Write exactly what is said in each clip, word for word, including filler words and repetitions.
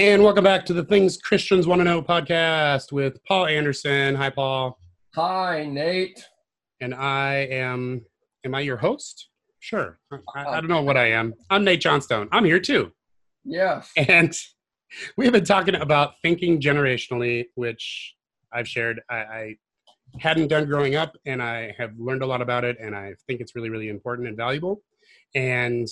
And welcome back to the Things Christians Want to Know podcast with Paul Anderson. Hi, Paul. Hi, Nate. And I am, am I your host? Sure. I, I don't know what I am. I'm Nate Johnstone. I'm here too. Yes. And we've been talking about thinking generationally, which I've shared. I, I hadn't done growing up, and I have learned a lot about it, and I think it's really, really important and valuable. And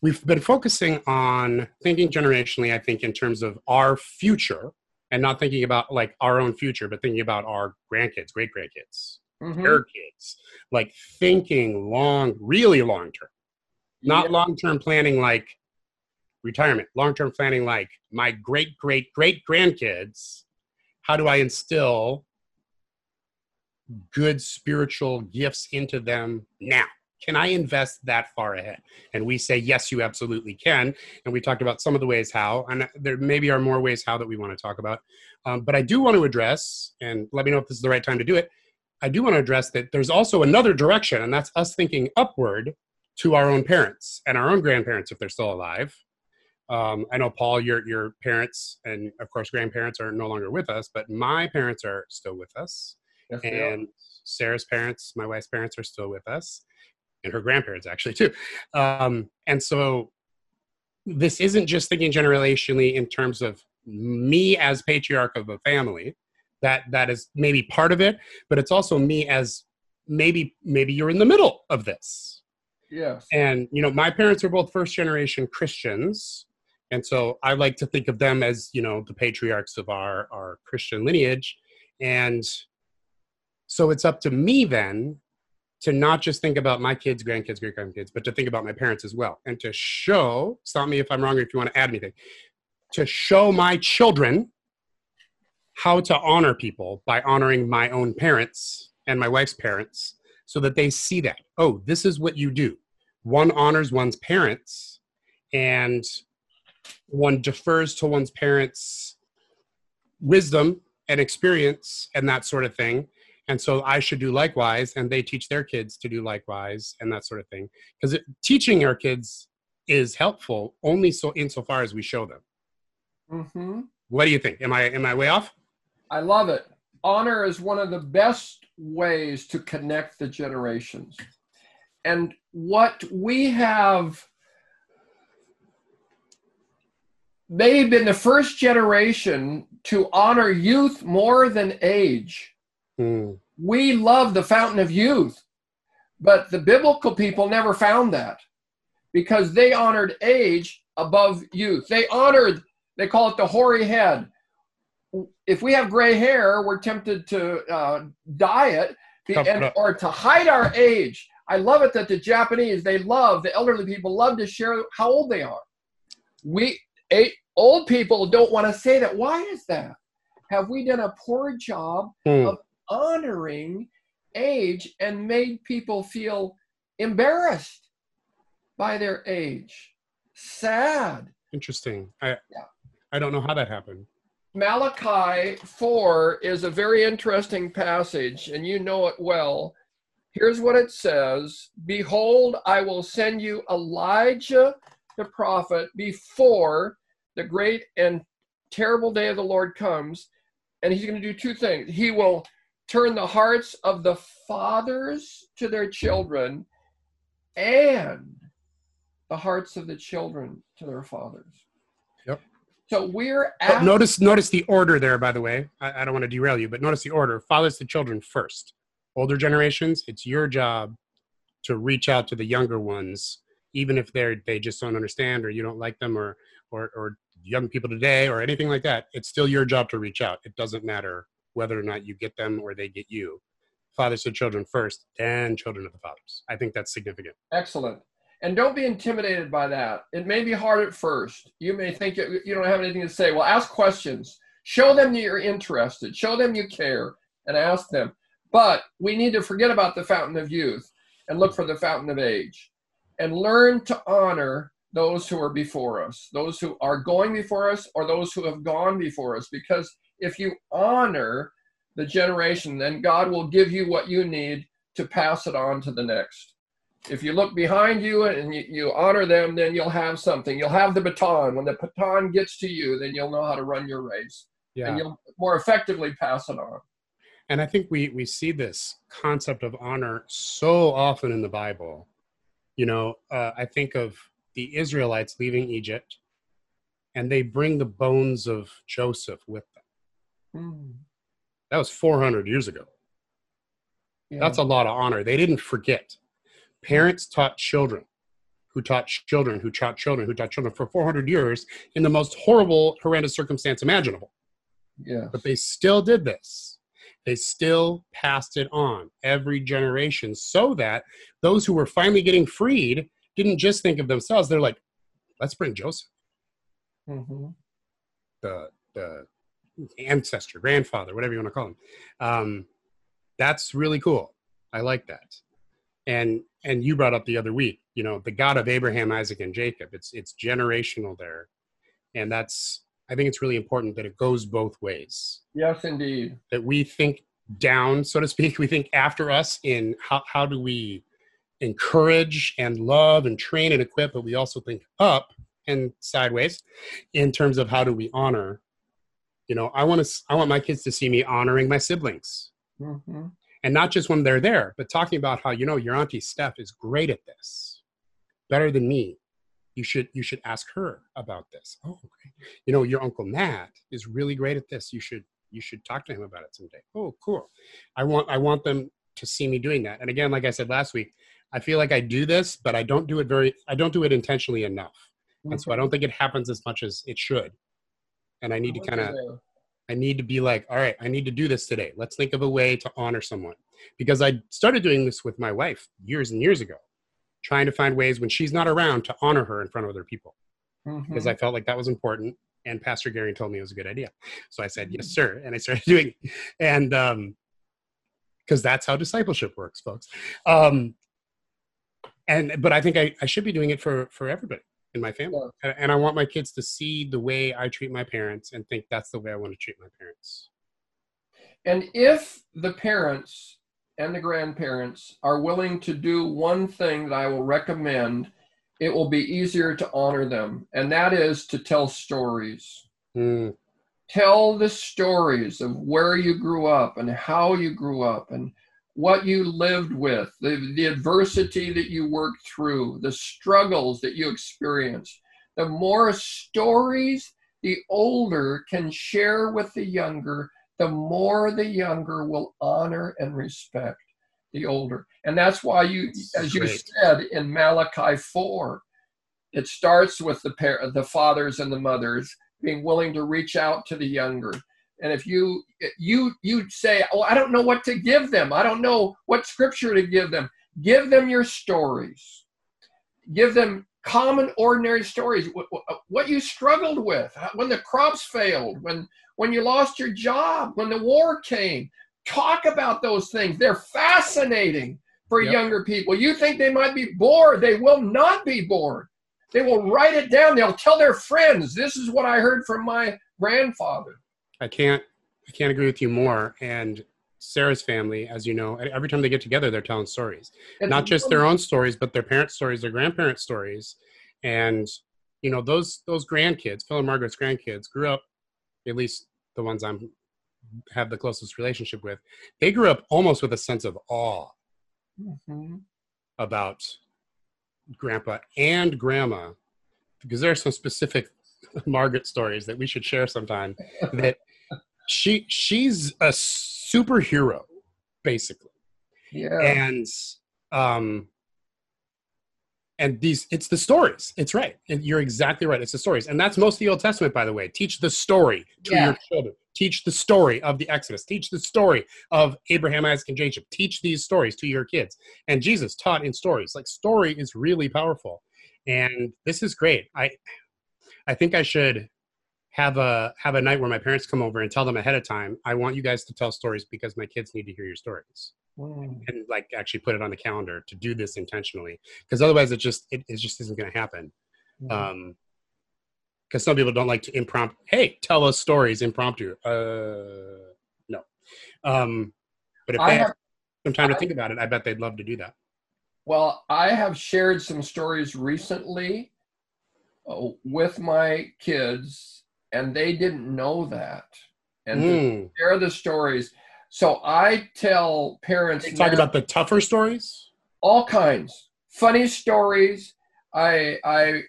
we've been focusing on thinking generationally, I think, in terms of our future, and not thinking about like our own future, but thinking about our grandkids, great-grandkids, mm-hmm. their kids, like thinking long, really long-term, not yeah. long-term planning like retirement, long-term planning like my great-great-great-grandkids, how do I instill good spiritual gifts into them now? Can I invest that far ahead? And we say, yes, you absolutely can. And we talked about some of the ways how, and there maybe are more ways how that we want to talk about. Um, but I do want to address, and let me know if this is the right time to do it, I do want to address that there's also another direction, and that's us thinking upward to our own parents and our own grandparents if they're still alive. Um, I know, Paul, your your parents and, of course, grandparents are no longer with us, but my parents are still with us. Yes, and Sarah's parents, my wife's parents, are still with us. And her grandparents actually too. Um, and so this isn't just thinking generationally in terms of me as patriarch of a family, that that is maybe part of it, but it's also me as maybe, maybe you're in the middle of this. Yes. And, you know, my parents are both first generation Christians. And so I like to think of them as, you know, the patriarchs of our, our Christian lineage. And so it's up to me then to not just think about my kids, grandkids, great-grandkids, but to think about my parents as well. And to show, stop me if I'm wrong or if you want to add anything, to show my children how to honor people by honoring my own parents and my wife's parents so that they see that, oh, this is what you do. One honors one's parents and one defers to one's parents' wisdom and experience and that sort of thing. And so I should do likewise, and they teach their kids to do likewise, and that sort of thing. Because teaching our kids is helpful only so insofar as we show them. Mm-hmm. What do you think? Am I am I way off? I love it. Honor is one of the best ways to connect the generations. And what we have may have been the first generation to honor youth more than age. Mm. We love the fountain of youth, but the biblical people never found that because they honored age above youth. They honored, they call it the hoary head. If we have gray hair, we're tempted to uh, dye it and, or to hide our age. I love it that the Japanese, they love, the elderly people love to share how old they are. We eight, old people don't want to say that. Why is that? Have we done a poor job mm. of honoring age and made people feel embarrassed by their age, sad. Interesting. I yeah. I don't know how that happened. Malachi four is a very interesting passage, and you know it well. Here's what it says. Behold, I will send you Elijah the prophet before the great and terrible day of the Lord comes, and he's going to do two things. He will turn the hearts of the fathers to their children and the hearts of the children to their fathers. Yep. So we're at... Notice, notice the order there, by the way. I, I don't want to derail you, but notice the order. Fathers to children first. Older generations, it's your job to reach out to the younger ones, even if they're they just don't understand or you don't like them or or or young people today or anything like that. It's still your job to reach out. It doesn't matter whether or not you get them or they get you. Fathers to children first, then children to the fathers. I think that's significant. Excellent. And don't be intimidated by that. It may be hard at first. You may think you don't have anything to say. Well, ask questions. Show them that you're interested. Show them you care and ask them. But we need to forget about the fountain of youth and look for the fountain of age and learn to honor those who are before us, those who are going before us or those who have gone before us, because if you honor the generation, then God will give you what you need to pass it on to the next. If you look behind you and you, you honor them, then you'll have something. You'll have the baton. When the baton gets to you, then you'll know how to run your race. Yeah. And you'll more effectively pass it on. And I think we, we see this concept of honor so often in the Bible. You know, uh, I think of the Israelites leaving Egypt, and they bring the bones of Joseph with them. Mm. That was four hundred years ago. Yeah. That's a lot of honor. They didn't forget. Parents taught children, who taught children, who taught children, who taught children for four hundred years in the most horrible, horrendous circumstance imaginable. Yeah. But they still did this. They still passed it on every generation, so that those who were finally getting freed didn't just think of themselves. They're like, let's bring Joseph. Mm-hmm. The, the ancestor, grandfather, whatever you want to call him. Um, that's really cool. I like that. And and you brought up the other week, you know, the God of Abraham, Isaac, and Jacob. It's it's generational there, and that's I think it's really important that it goes both ways. Yes, indeed. That we think down, so to speak. We think after us in how how do we encourage and love and train and equip, but we also think up and sideways in terms of how do we honor. You know, I want to I want my kids to see me honoring my siblings. Mm-hmm. And not just when they're there, but talking about how, you know, your Auntie Steph is great at this, better than me. You should you should ask her about this. Oh, okay. You know, your Uncle Matt is really great at this. You should you should talk to him about it someday. Oh, cool. I want I want them to see me doing that. And again, like I said last week, I feel like I do this, but I don't do it very I don't do it intentionally enough. Mm-hmm. And so I don't think it happens as much as it should. And I need to kind of I need to be like, all right, I need to do this today. Let's think of a way to honor someone. Because I started doing this with my wife years and years ago, trying to find ways when she's not around to honor her in front of other people. Mm-hmm. Because I felt like that was important. And Pastor Gary told me it was a good idea. So I said, yes, sir. And I started doing it. And um, because that's how discipleship works, folks. Um, and But I think I, I should be doing it for, for everybody in my family. Yeah. And I want my kids to see the way I treat my parents and think that's the way I want to treat my parents. And if the parents and the grandparents are willing to do one thing that I will recommend, it will be easier to honor them. And that is to tell stories. Mm. Tell the stories of where you grew up and how you grew up and what you lived with, the, the adversity that you worked through, the struggles that you experienced. The more stories the older can share with the younger, the more the younger will honor and respect the older. And that's why you, as you said in Malachi four, it starts with the par- the fathers and the mothers being willing to reach out to the younger. And if you you you say, oh, I don't know what to give them. I don't know what scripture to give them. Give them your stories. Give them common, ordinary stories. What, what you struggled with, when the crops failed, when, when you lost your job, when the war came. Talk about those things. They're fascinating for yep. younger people. You think they might be bored. They will not be bored. They will write it down. They'll tell their friends, this is what I heard from my grandfather. I can't, I can't agree with you more. And Sarah's family, as you know, every time they get together, they're telling stories, and not just their own stories, but their parents' stories, their grandparents' stories. And, you know, those, those grandkids, Phil and Margaret's grandkids grew up, at least the ones I'm have the closest relationship with. They grew up almost with a sense of awe mm-hmm. about grandpa and grandma, because there are some specific Margaret stories that we should share sometime that She she's a superhero, basically. Yeah. And um and these it's the stories. It's right. And you're exactly right. It's the stories. And that's most of the Old Testament, by the way. Teach the story to yeah. your children. Teach the story of the Exodus. Teach the story of Abraham, Isaac, and Jacob. Teach these stories to your kids. And Jesus taught in stories. Like, story is really powerful. And this is great. I I think I should have a have a night where my parents come over and tell them ahead of time, I want you guys to tell stories because my kids need to hear your stories. Mm. And like actually put it on the calendar to do this intentionally, because otherwise it just it, it just isn't going to happen. Mm. Um, because some people don't like to impromptu, hey, tell us stories impromptu. Uh, no. Um, but if I they have some time I, to think about it, I bet they'd love to do that. Well, I have shared some stories recently uh, with my kids, and they didn't know that. And mm. share the stories. So I tell parents. You talk about the tougher stories? All kinds. Funny stories. I, I,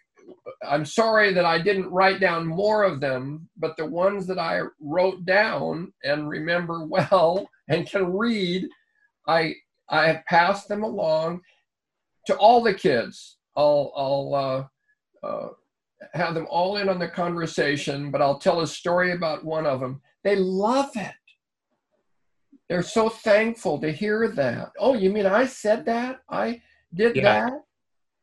I'm sorry that I didn't write down more of them, but the ones that I wrote down and remember well and can read, I I have passed them along to all the kids. I'll, I'll uh, uh, have them all in on the conversation, but I'll tell a story about one of them. They love it. They're so thankful to hear that. Oh, you mean I said that? I did yeah. that?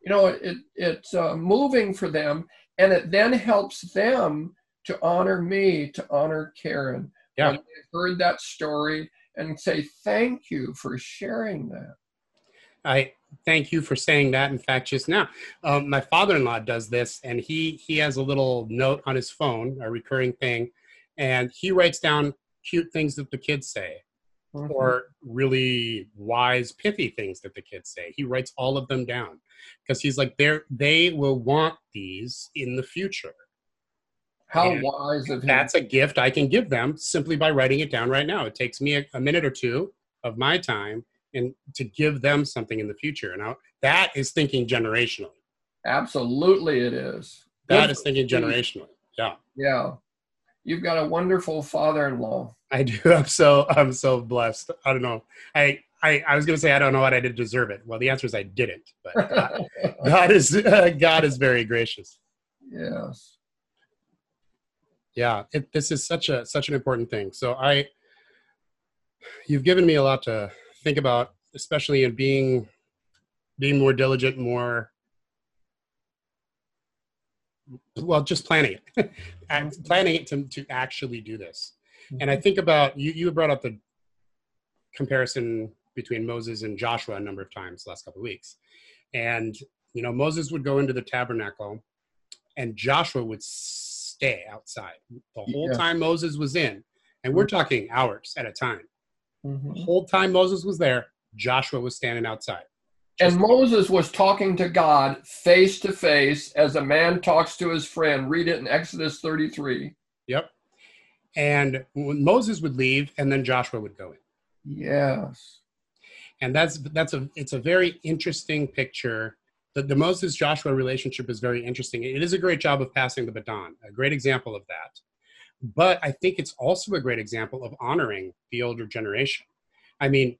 You know, it, it's uh, moving for them, and it then helps them to honor me, to honor Karen. Yeah. When they heard that story and say, thank you for sharing that. I thank you for saying that. In fact, just now, um, my father-in-law does this, and he, he has a little note on his phone, a recurring thing, and he writes down cute things that the kids say. Mm-hmm. Or really wise, pithy things that the kids say. He writes all of them down because he's like, they they will want these in the future. How and wise of him. That's a gift I can give them simply by writing it down right now. It takes me a, a minute or two of my time and to give them something in the future. And I, that is thinking generationally. Absolutely it is. That Good. is thinking generationally. Yeah. Yeah. You've got a wonderful father-in-law. I do. I'm so I'm so blessed. I don't know. I I, I was going to say I don't know what I did to deserve it. Well, the answer is I didn't. But God, God is uh, God is very gracious. Yes. Yeah. It, this is such a such an important thing. So I, you've given me a lot to think about, especially in being being more diligent, more. Well, just planning it, planning it to, to actually do this. And I think about, you, you brought up the comparison between Moses and Joshua a number of times the last couple of weeks. And, you know, Moses would go into the tabernacle and Joshua would stay outside the whole yeah. time Moses was in. And we're talking hours at a time. Mm-hmm. The whole time Moses was there, Joshua was standing outside. And Moses was talking to God face to face as a man talks to his friend. Read it in Exodus thirty-three. Yep. And when Moses would leave, and then Joshua would go in. Yes. And that's that's a it's a very interesting picture. The, the Moses-Joshua relationship is very interesting. It is a great job of passing the baton, a great example of that. But I think it's also a great example of honoring the older generation. I mean,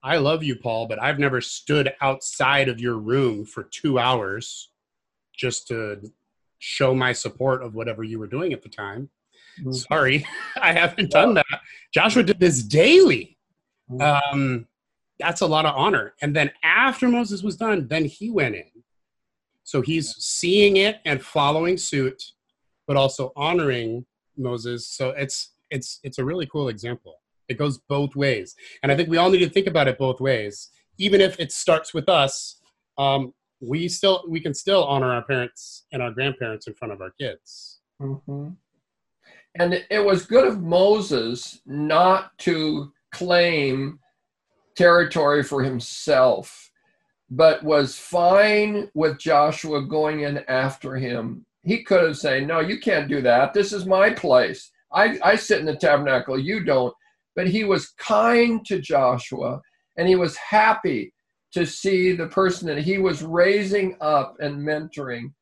I love you, Paul, but I've never stood outside of your room for two hours just to show my support of whatever you were doing at the time. Mm-hmm. Sorry, I haven't done that. Joshua did this daily. Mm-hmm. Um, that's a lot of honor. And then after Moses was done, then he went in. So he's seeing it and following suit, but also honoring Moses. So it's it's it's a really cool example. It goes both ways. And I think we all need to think about it both ways. Even if it starts with us, um, we still we can still honor our parents and our grandparents in front of our kids. Mm-hmm. And it was good of Moses not to claim territory for himself, but was fine with Joshua going in after him. He could have said, no, you can't do that. This is my place. I, I sit in the tabernacle. You don't. But he was kind to Joshua, and he was happy to see the person that he was raising up and mentoring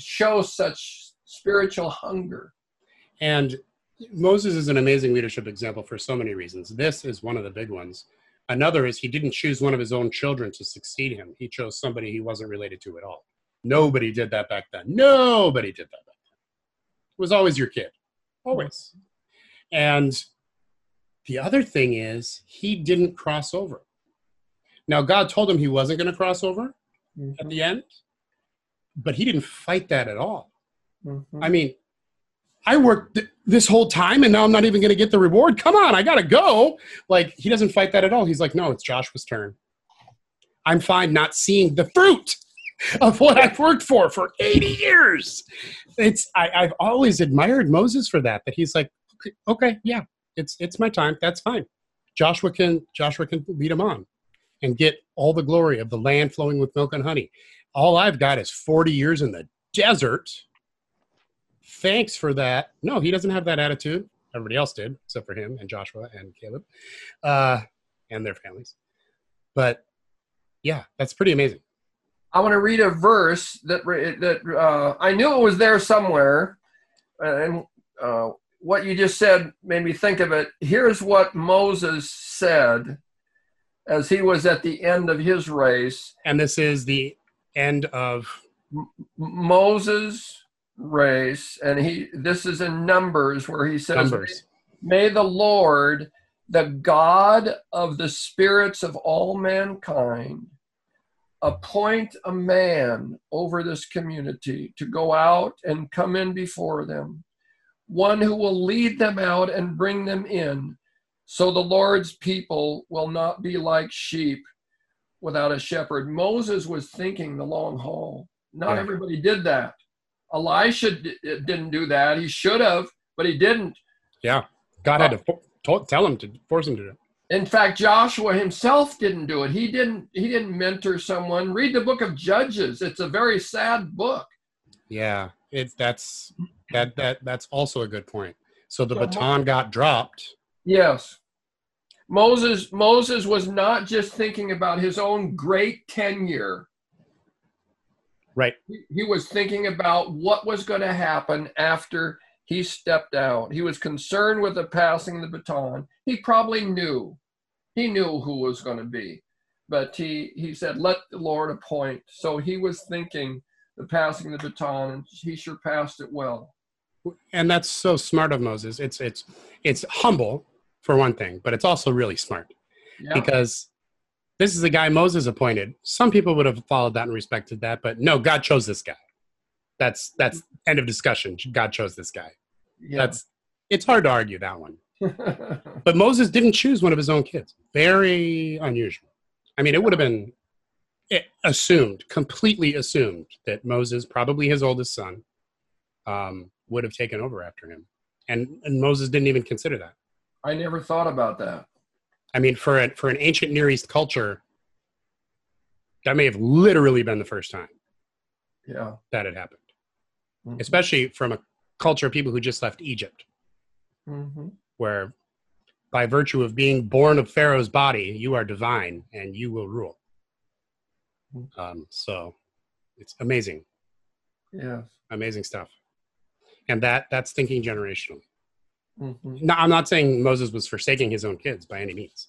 show such spiritual hunger. And Moses is an amazing leadership example for so many reasons. This is one of the big ones. Another is he didn't choose one of his own children to succeed him. He chose somebody he wasn't related to at all. Nobody did that back then. Nobody did that back then. It was always your kid. Always. And the other thing is he didn't cross over. Now, God told him he wasn't going to cross over mm-hmm. at the end, but he didn't fight that at all. Mm-hmm. I mean, I worked th- this whole time and now I'm not even going to get the reward. Come on, I got to go. Like, he doesn't fight that at all. He's like, no, it's Joshua's turn. I'm fine not seeing the fruit of what I've worked for for eighty years. It's I, I've always admired Moses for that, that he's like, okay, yeah. It's it's my time. That's fine. Joshua can Joshua can lead him on. and get all the glory of the land flowing with milk and honey. All I've got is forty years in the desert. Thanks for that. No, he doesn't have that attitude. Everybody else did, except for him and Joshua and Caleb uh, and their families. But yeah, that's pretty amazing. I want to read a verse that that uh, I knew it was there somewhere. And uh, what you just said made me think of it. Here's what Moses said as he was at the end of his race. And this is the end of M- Moses' race. And he. This is in Numbers where he says, Numbers. May the Lord, the God of the spirits of all mankind, appoint a man over this community to go out and come in before them, one who will lead them out and bring them in, so the Lord's people will not be like sheep without a shepherd. Moses was thinking the long haul. Not yeah. everybody did that. Elisha d- didn't do that. He should have, but he didn't. Yeah, God had to for- t- tell him to force him to do it. In fact, Joshua himself didn't do it. He didn't he didn't mentor someone. Read the book of Judges. It's a very sad book. Yeah, it that's that that that's also a good point. So the so baton Moses, got dropped. Yes. Moses Moses was not just thinking about his own great tenure. Right. He, he was thinking about what was going to happen after he stepped out. He was concerned with the passing of the baton. He probably knew. He knew who was going to be. But he, he said, let the Lord appoint. So he was thinking the passing of the baton, and he sure passed it well. And that's so smart of Moses. It's it's it's humble, for one thing, but it's also really smart. Yeah. Because this is the guy Moses appointed. Some people would have followed that and respected that, but no, God chose this guy. That's that's end of discussion. God chose this guy. Yeah. That's it's hard to argue that one. But Moses didn't choose one of his own kids. Very unusual. I mean, it would have been it assumed, completely assumed, that Moses, probably his oldest son, um, would have taken over after him. And and Moses didn't even consider that. I never thought about that. I mean, for a, for an ancient Near East culture, that may have literally been the first time. Yeah, that had happened. Mm-hmm. Especially from a culture of people who just left Egypt, mm-hmm. where by virtue of being born of Pharaoh's body, you are divine and you will rule. Mm-hmm. Um, so it's amazing. Yeah. Amazing stuff. And that that's thinking generationally. Mm-hmm. Now, I'm not saying Moses was forsaking his own kids by any means.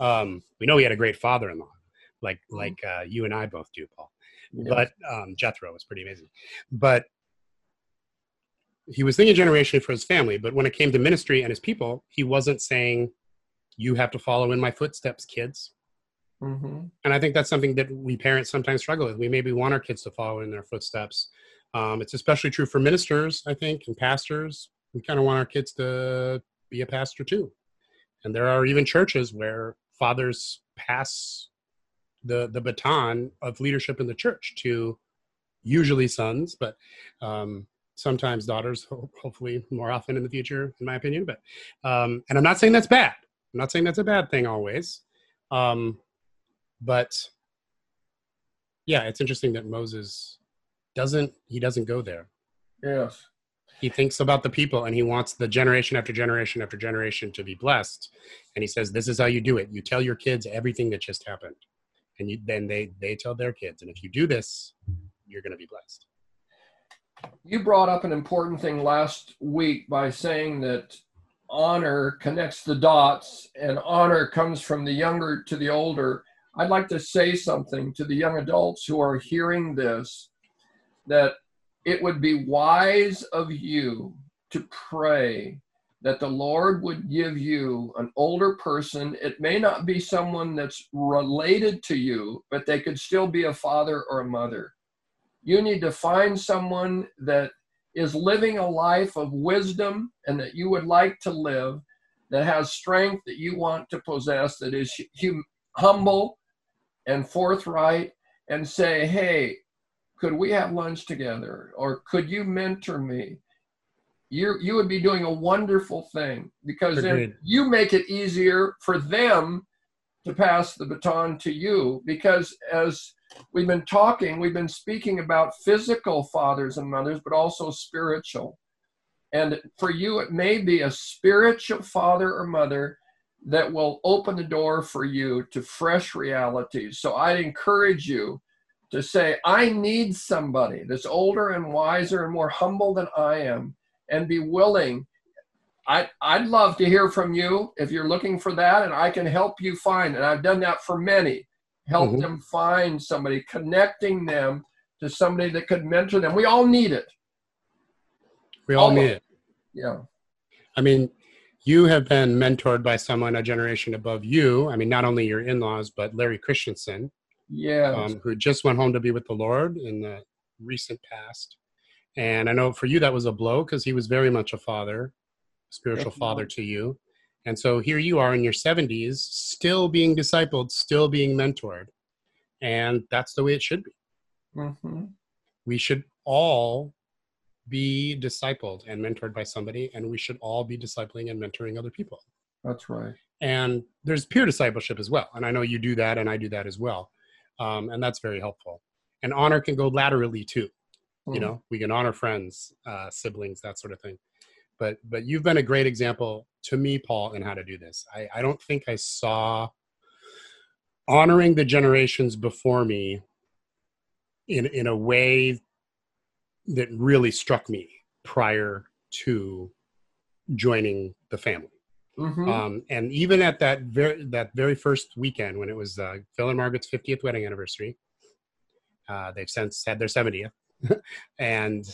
Um, we know he had a great father-in-law, like, mm-hmm. like uh, you and I both do, Paul. Yes. But um, Jethro was pretty amazing. But he was thinking generationally for his family. But when it came to ministry and his people, he wasn't saying, you have to follow in my footsteps, kids. Mm-hmm. And I think that's something that we parents sometimes struggle with. We maybe want our kids to follow in their footsteps. Um, it's especially true for ministers, I think, and pastors. We kind of want our kids to be a pastor too. And there are even churches where fathers pass the the baton of leadership in the church to usually sons, but um, sometimes daughters, ho- hopefully more often in the future, in my opinion. But um, and I'm not saying that's bad. I'm not saying that's a bad thing always. Um, but yeah, it's interesting that Moses doesn't, he doesn't go there. Yes. He thinks about the people and he wants the generation after generation after generation to be blessed. And he says, this is how you do it. You tell your kids everything that just happened. And you, then they, they tell their kids. And if you do this, you're going to be blessed. You brought up an important thing last week by saying that honor connects the dots and honor comes from the younger to the older. I'd like to say something to the young adults who are hearing this, that it would be wise of you to pray that the Lord would give you an older person. It may not be someone that's related to you, but they could still be a father or a mother. You need to find someone that is living a life of wisdom and that you would like to live, that has strength that you want to possess, that is hum- humble and forthright, and say, hey, could we have lunch together? Or could you mentor me? You you would be doing a wonderful thing, because then you make it easier for them to pass the baton to you, because as we've been talking, we've been speaking about physical fathers and mothers, but also spiritual. And for you, it may be a spiritual father or mother that will open the door for you to fresh realities. So I encourage you to say, I need somebody that's older and wiser and more humble than I am, and be willing. I, I'd love to hear from you if you're looking for that, and I can help you find. And I've done that for many. Help mm-hmm. them find somebody, connecting them to somebody that could mentor them. We all need it. We all, all need it. Yeah. I mean, you have been mentored by someone a generation above you. I mean, not only your in-laws, but Larry Christensen. Yeah. Um, who just went home to be with the Lord in the recent past. And I know for you that was a blow, because he was very much a father, spiritual Definitely. father to you. And so here you are in your seventies, still being discipled, still being mentored. And that's the way it should be. Mm-hmm. We should all be discipled and mentored by somebody, and we should all be discipling and mentoring other people. That's right. And there's peer discipleship as well. And I know you do that, and I do that as well. Um, and that's very helpful. And honor can go laterally too. Mm. You know, we can honor friends, uh, siblings, that sort of thing. But but you've been a great example to me, Paul, in how to do this. I, I don't think I saw honoring the generations before me in in a way that really struck me prior to joining the family. Mm-hmm. Um, and even at that very that very first weekend when it was uh, Phil and Margaret's fiftieth wedding anniversary, uh, they've since had their seventieth, and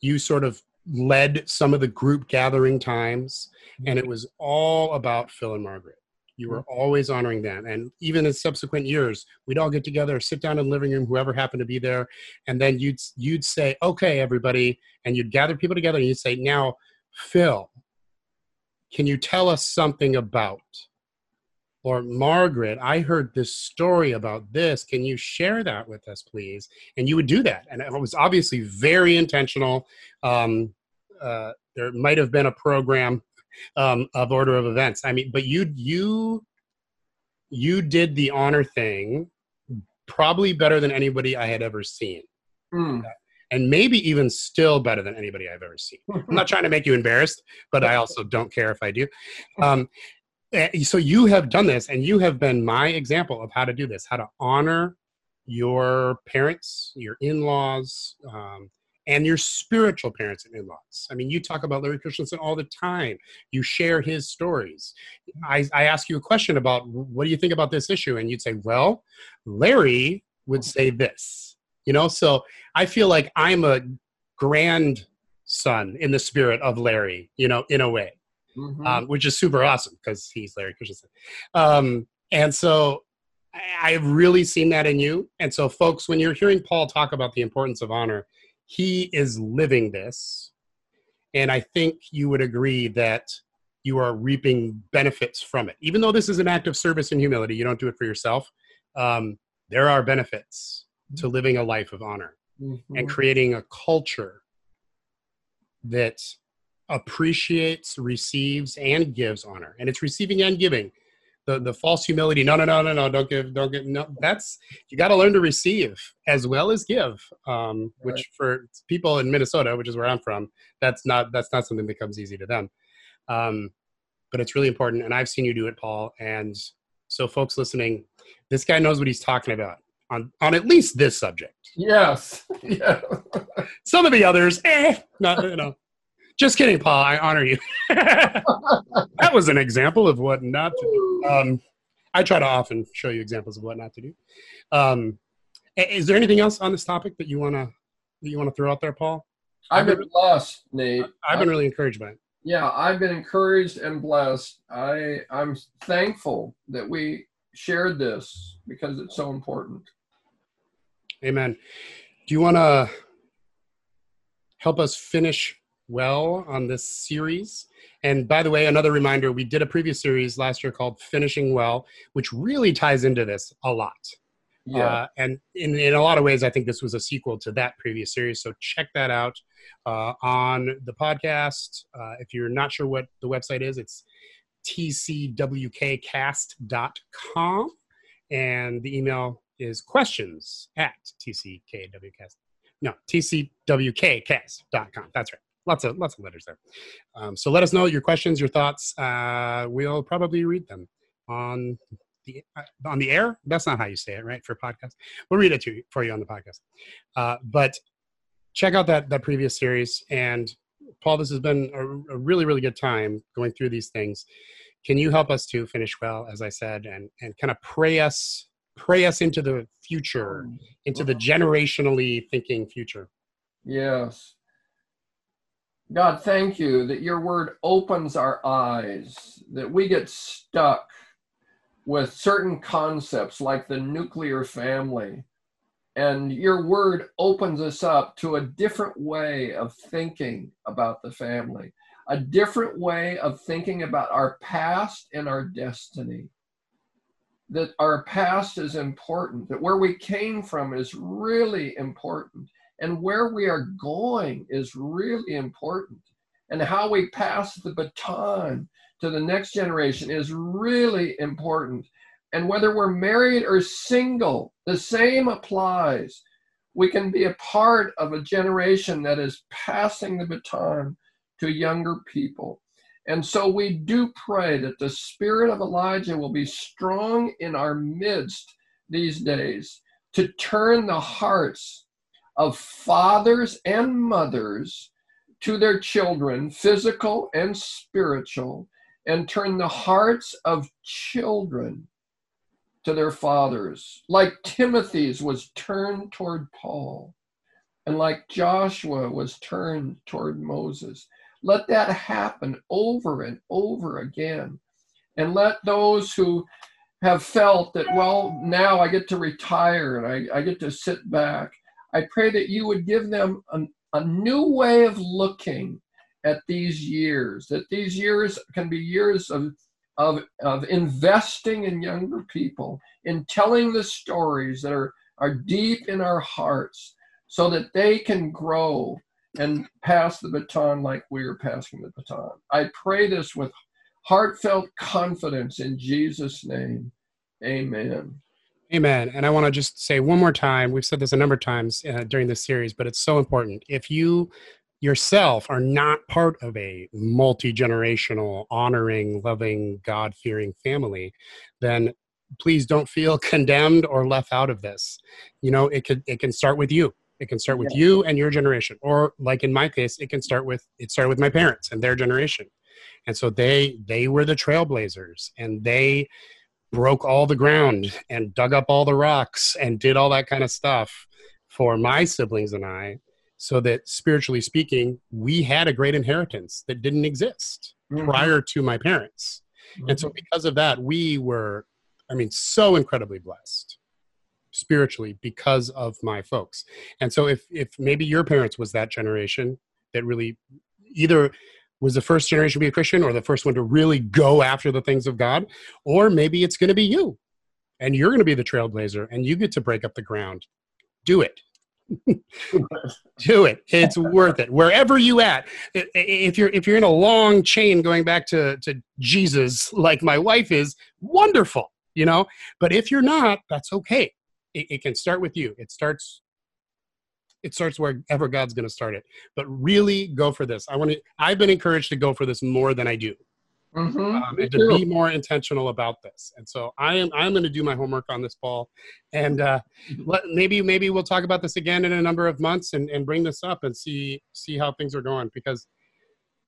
you sort of led some of the group gathering times, and it was all about Phil and Margaret. You were always honoring them. And even in subsequent years, we'd all get together, sit down in the living room, whoever happened to be there. And then you'd, you'd say, okay, everybody. And you'd gather people together and you'd say, now, Phil, can you tell us something about? Or Margaret, I heard this story about this. Can you share that with us, please? And you would do that. And it was obviously very intentional. Um, uh, there might have been a program um, of order of events. I mean, but you, you, you did the honor thing probably better than anybody I had ever seen. Mm. And maybe even still better than anybody I've ever seen. I'm not trying to make you embarrassed, but I also don't care if I do. Um, so you have done this, and you have been my example of how to do this, how to honor your parents, your in-laws, um, and your spiritual parents and in-laws. I mean, you talk about Larry Christensen all the time. You share his stories. I, I ask you a question about, what do you think about this issue? And you'd say, well, Larry would say this. You know, so I feel like I'm a grandson in the spirit of Larry, you know, in a way, mm-hmm. um, which is super awesome because he's Larry Christensen. Um, and so I, I've really seen that in you. And so, folks, when you're hearing Paul talk about the importance of honor, he is living this. And I think you would agree that you are reaping benefits from it. Even though this is an act of service and humility, you don't do it for yourself, um, there are benefits to living a life of honor, mm-hmm. and creating a culture that appreciates, receives, and gives honor. And it's receiving and giving. The the false humility, no, no, no, no, no, don't give, don't give, no. That's, you got to learn to receive as well as give, um, which right. for people in Minnesota, which is where I'm from, that's not, that's not something that comes easy to them. Um, but it's really important. And I've seen you do it, Paul. And so, folks listening, this guy knows what he's talking about. On, on at least this subject. Yes. Yeah. Some of the others, eh, not, you know. Just kidding, Paul, I honor you. That was an example of what not to do. Um, I try to often show you examples of what not to do. Um, is there anything else on this topic that you want to that you want to throw out there, Paul? I've, I've been, been blessed, Nate. I've been I've, really encouraged by it. Yeah, I've been encouraged and blessed. I, I'm thankful that we shared this because it's so important. Amen. Do you want to help us finish well on this series? And by the way, another reminder, we did a previous series last year called Finishing Well, which really ties into this a lot. Yeah. Uh, and in, in a lot of ways, I think this was a sequel to that previous series. So check that out uh, on the podcast. Uh, if you're not sure what the website is, it's t c w k cast dot com. And the email is questions at tckwcast. No, t c w k cast dot com. That's right. Lots of lots of letters there. Um, so let us know your questions, your thoughts. Uh, we'll probably read them on the uh, on the air. That's not how you say it, right? For podcast, we'll read it to you, for you on the podcast. Uh, but check out that that previous series. And Paul, this has been a, a really really good time going through these things. Can you help us to finish well, as I said, and and kind of pray us pray us into the future, into the generationally thinking future? Yes. God, thank you that your word opens our eyes, that we get stuck with certain concepts like the nuclear family. And your word opens us up to a different way of thinking about the family, a different way of thinking about our past and our destiny. That our past is important, that where we came from is really important. And where we are going is really important. And how we pass the baton to the next generation is really important. And whether we're married or single, the same applies. We can be a part of a generation that is passing the baton to younger people. And so we do pray that the spirit of Elijah will be strong in our midst these days to turn the hearts of fathers and mothers to their children, physical and spiritual, and turn the hearts of children to their fathers, like Timothy's was turned toward Paul, and like Joshua was turned toward Moses. Let that happen over and over again, and let those who have felt that, well, now I get to retire and I, I get to sit back, I pray that you would give them a, a new way of looking at these years, that these years can be years of, of, of investing in younger people, in telling the stories that are, are deep in our hearts, so that they can grow and pass the baton like we are passing the baton. I pray this with heartfelt confidence in Jesus' name. Amen. Amen. And I want to just say one more time, we've said this a number of times uh, during this series, but it's so important. If you yourself are not part of a multi-generational, honoring, loving, God-fearing family, then please don't feel condemned or left out of this. You know, it could, it can start with you. It can start with yeah. you and your generation. Or like in my case, it can start with, it started with my parents and their generation. And so they, they were the trailblazers, and they broke all the ground and dug up all the rocks and did all that kind of stuff for my siblings and I, so that spiritually speaking, we had a great inheritance that didn't exist mm-hmm. prior to my parents. Mm-hmm. And so because of that, we were, I mean, so incredibly blessed spiritually because of my folks. And so if, if maybe your parents was that generation that really either was the first generation to be a Christian, or the first one to really go after the things of God, or maybe it's going to be you and you're going to be the trailblazer and you get to break up the ground. Do it. Do it. It's worth it. Wherever you at, if you're, if you're in a long chain going back to, to Jesus, like my wife is, wonderful, you know, but if you're not, that's okay. It, it can start with you. It starts It starts wherever God's going to start it. But really go for this. I want to, I've been encouraged to go for this more than I do. Mm-hmm. um, and to be more intentional about this. And so I am, I'm going to do my homework on this, Paul. And uh, let, maybe, maybe we'll talk about this again in a number of months and, and bring this up and see, see how things are going. Because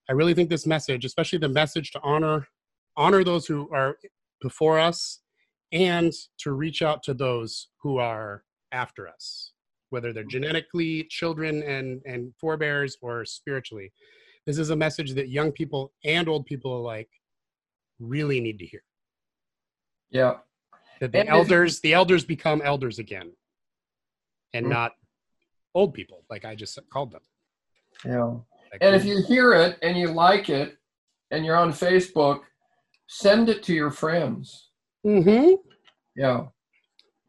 I really think this message, especially the message to honor, honor those who are before us, and to reach out to those who are after us, whether they're genetically children and, and forebears or spiritually. This is a message that young people and old people alike really need to hear. Yeah. That the and elders, if, the elders become elders again, and mm-hmm. not old people, like I just called them. Yeah. Like, and if you hear it and you like it and you're on Facebook, send it to your friends. Mm-hmm. Yeah.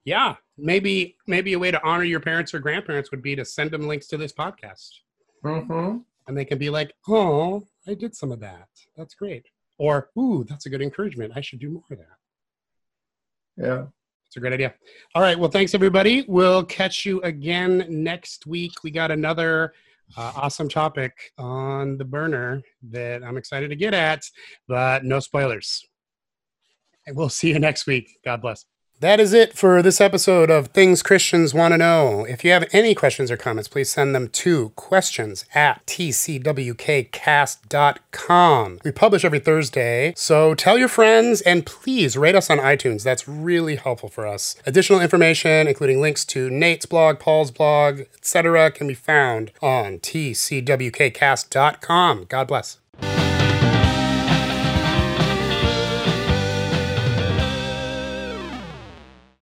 Yeah. Maybe maybe a way to honor your parents or grandparents would be to send them links to this podcast. Mm-hmm. And they can be like, oh, I did some of that. That's great. Or, ooh, that's a good encouragement. I should do more of that. Yeah. It's a great idea. All right. Well, thanks, everybody. We'll catch you again next week. We got another uh, awesome topic on the burner that I'm excited to get at, but no spoilers. And we'll see you next week. God bless. That is it for this episode of Things Christians Want to Know. If you have any questions or comments, please send them to questions at t c w k cast dot com. We publish every Thursday, so tell your friends and please rate us on iTunes. That's really helpful for us. Additional information, including links to Nate's blog, Paul's blog, et cetera, can be found on t c w k cast dot com. God bless.